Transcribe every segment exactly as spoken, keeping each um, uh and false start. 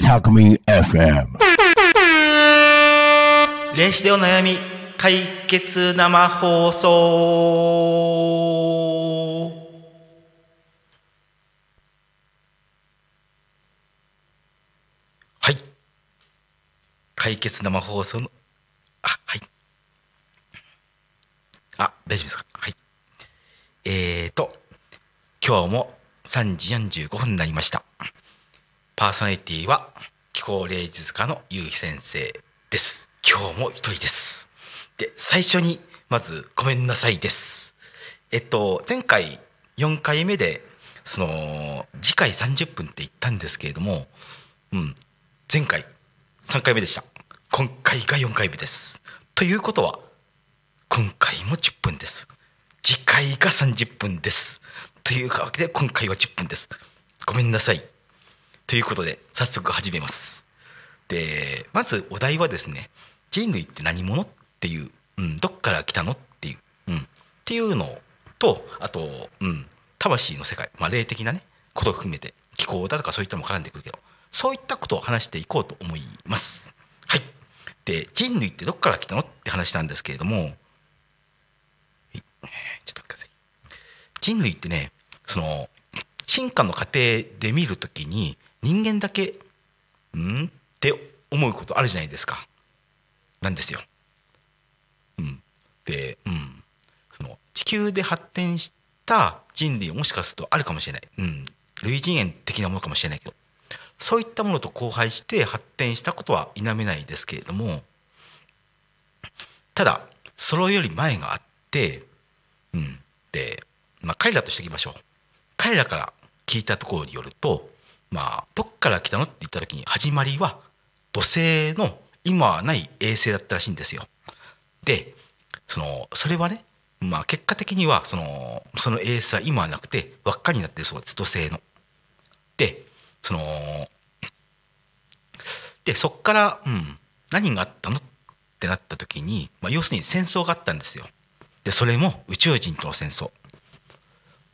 TACOMIN エフエム 霊視でお悩み解決生放送。はい、解決生放送のあ、はいあ、大丈夫ですか。はい、えーと今日もさんじよんじゅうごふんになりました。パーソナリティは気候霊術家のゆうひ先生です。今日も一人です。で、最初にまずごめんなさいです。えっと前回よんかいめでその次回さんじゅっぷんって言ったんですけれども、うん、前回さんかいめでした。今回がよんかいめです。ということは今回もじゅっぷんです。次回がさんじゅっぷんです。というわけで今回はじゅっぷんです。ごめんなさい。ということで早速始めます。で、まずお題はですね、人類って何者っていう、うん、どっから来たのっていう、うん、っていうのと、あと、うん、魂の世界、まあ、霊的なねことを含めて気候だとかそういったのも絡んでくるけど、そういったことを話していこうと思います。はい、で人類ってどっから来たのって話なんですけれども、ちょっと待ってください。人類ってね、その進化の過程で見るときに人間だけんって思うことあるじゃないですか。なんですよ。うん、で、うん、その地球で発展した人類もしかするとあるかもしれない。うん、類人猿的なものかもしれないけど、そういったものと交配して発展したことは否めないですけれども、ただそれより前があって、うん、で、まあ、彼らとしていきましょう。彼らから聞いたところによると、まあ、どっから来たのって言った時に始まりは土星の今はない衛星だったらしいんですよ。で、そのそれはね、まあ、結果的にはそのその衛星は今はなくて輪っかになってるそうです、土星の。で、そのでそっから、うん、何があったのってなった時に、まあ、要するに戦争があったんですよ。でそれも宇宙人との戦争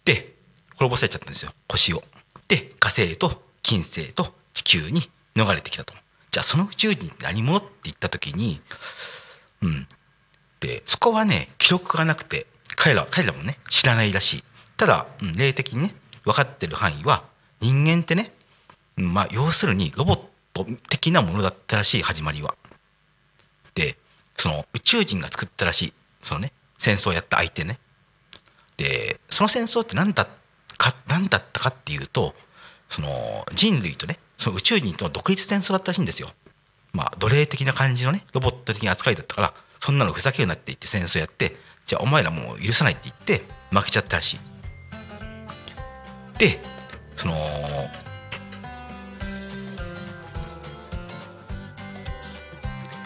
で滅ぼされちゃったんですよ、星を。で火星と金星と地球に逃れてきたと。じゃあその宇宙人って何者って言った時に、うん、でそこはね記録がなくて彼ら彼らもね知らないらしい。ただ、うん、霊的にね分かってる範囲は人間ってね、まあ、要するにロボット的なものだったらしい、始まりは。でその宇宙人が作ったらしい、そのね戦争をやった相手ね。でその戦争って何だったか何だったかっていうと、その人類とねその宇宙人との独立戦争だったらしいんですよ。まあ奴隷的な感じのねロボット的な扱いだったから、そんなのふざけるなって言って戦争やって、じゃあお前らもう許さないって言って負けちゃったらしい。でその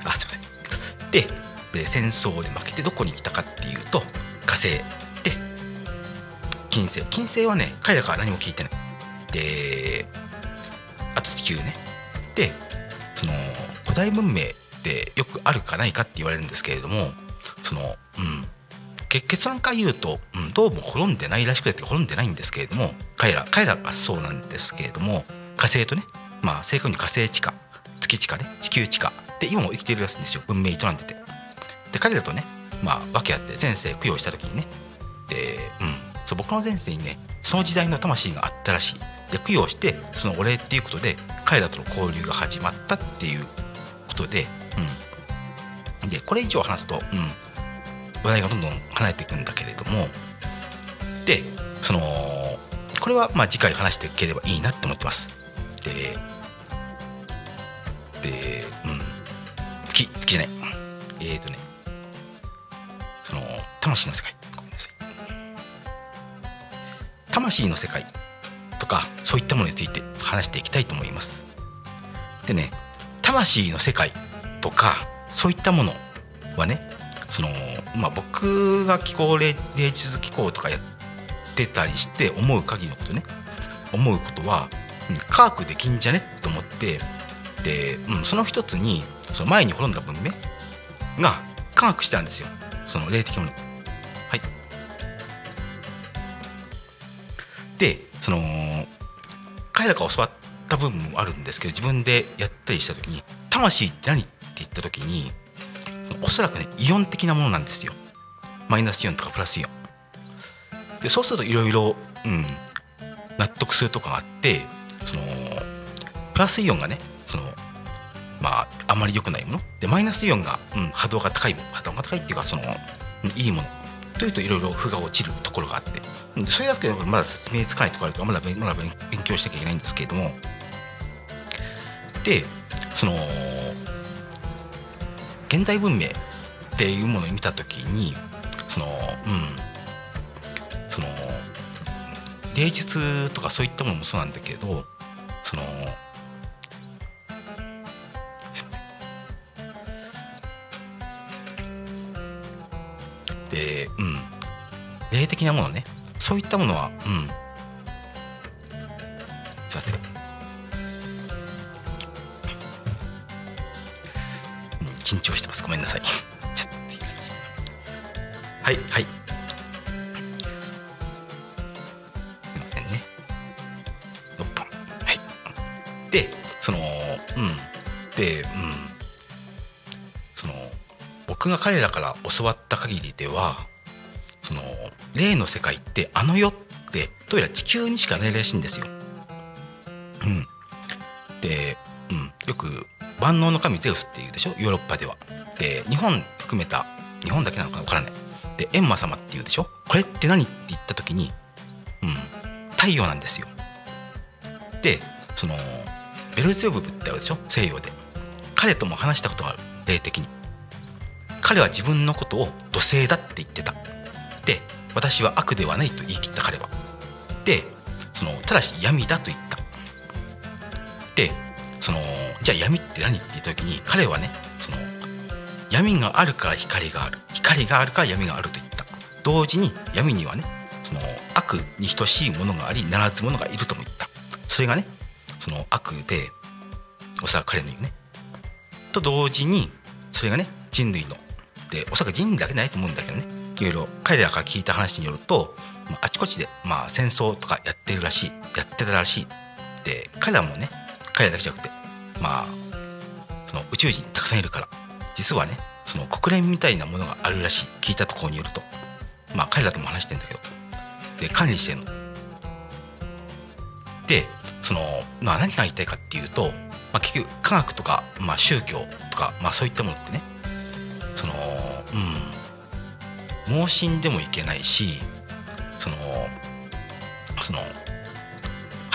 あすいません で, で戦争で負けてどこに来たかっていうと火星で金星。金星はね彼らから何も聞いてない。であと地球ね。でその古代文明ってよくあるかないかって言われるんですけれども、その、うん、結論から言うと、うん、どうも滅んでないらしくて、滅んでないんですけれども彼ら彼らがそうなんですけれども、火星とね、まあ正確に火星地下月地下ね地球地下で今も生きているらしいんですよ、文明営んでて。で彼らとねまあ訳あって前世供養した時にね、でうんそう僕の前世にねその時代の魂があったらしい。で供養してそのお礼っていうことで彼らとの交流が始まったっていうことで、うん、でこれ以上話すと、うん、話題がどんどん離れていくんだけれども、でそのこれはまあ次回話していければいいなと思ってます。でで、うん、月月じゃないえーとねその魂の世界、魂の世界とかそういったものについて話していきたいと思います。でね、魂の世界とかそういったものはね、その、まあ、僕が気候霊術気候とかやってたりして思う限りのことね思うことは、うん、科学できんじゃねと思って。で、うん、その一つにその前に滅んだ文明が科学してたんですよ、その霊的なもの。はい、でその彼らから教わった部分もあるんですけど、自分でやったりした時に魂って何って言った時におそらくねイオン的なものなんですよ。マイナスイオンとかプラスイオンで、そうするといろいろ納得するとかあって、そのプラスイオンがねそのまああまり良くないもので、マイナスイオンが、うん、波動が高いもの、波動が高いっていうかそのいいものというといろいろ負が落ちるところがあって、それだけでまだ説明つかないところあるからまだまだ勉強しなきゃいけないんですけれども、でその現代文明っていうものを見たときにそのうんその芸術とかそういったものもそうなんだけど、そので、うん、霊的なものね、そういったものは、うん、ちょっと待って、うん、緊張してます、ごめんなさい。ちょっとはいはい、すいませんね。ろっぽん、はい。で、その、うん、で、うん、その僕が彼らから教わった限りでは、その霊の世界ってあの世ってどうやら地球にしかないらしいんですよ。うん、で、うん、よく万能の神ゼウスっていうでしょ、ヨーロッパでは。で日本含めた、日本だけなのかな分からない。でエンマ様っていうでしょ、これって何って言った時に、うん、太陽なんですよ。でそのベルゼブブってあるでしょ、西洋で。彼とも話したことがある、霊的に。彼は自分のことを土星だって言ってた。で、私は悪ではないと言い切った彼は。で、そのただし闇だと言った。で、そのじゃあ闇って何って言った時に、彼はね、その闇があるから光がある、光があるから闇があると言った。同時に闇にはね、その悪に等しいものがあり、ならず者がいるとも言った。それがね、その悪で、おそらく彼の言うね。と同時に、それがね、人類ので、おそらく人類だけじゃないと思うんだけどね、いろいろ彼らから聞いた話によると、まあ、あちこちで、まあ、戦争とかやってるらしい、やってたらしい。で彼らもね、彼らだけじゃなくて、まあ、その宇宙人たくさんいるから、実はねその国連みたいなものがあるらしい、聞いたところによると。まあ彼らとも話してんだけど、で管理してるので、その、まあ、何が言いたいかっていうと、まあ、結局科学とか、まあ、宗教とか、まあ、そういったものってね、そのうん、盲信でもいけないし、そのそのは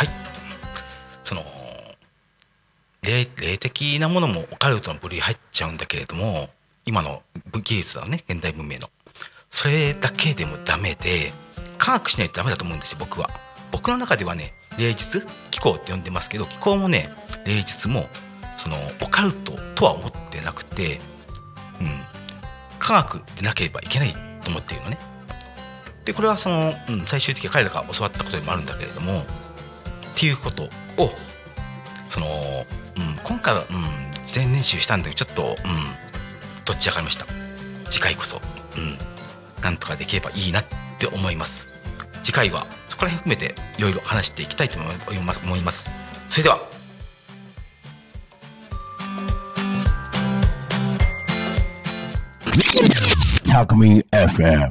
いその霊的なものもオカルトの部類入っちゃうんだけれども、今の技術だね、現代文明のそれだけでもダメで、科学しないとダメだと思うんですよ。僕は僕の中ではね、霊術気功って呼んでますけど、気功もね霊術もそのオカルトとは思ってなくて、うん、科学でなければいけないと思っているのね。でこれはその、うん、最終的に彼らが教わったことでもあるんだけれども、っていうことをその、うん、今回は、うん、事前練習したんだけどちょっと、うん、どっち上がりました。次回こそ、うん、なんとかできればいいなって思います。次回はそこら辺含めていろいろ話していきたいと思います。それではタコミンエフエム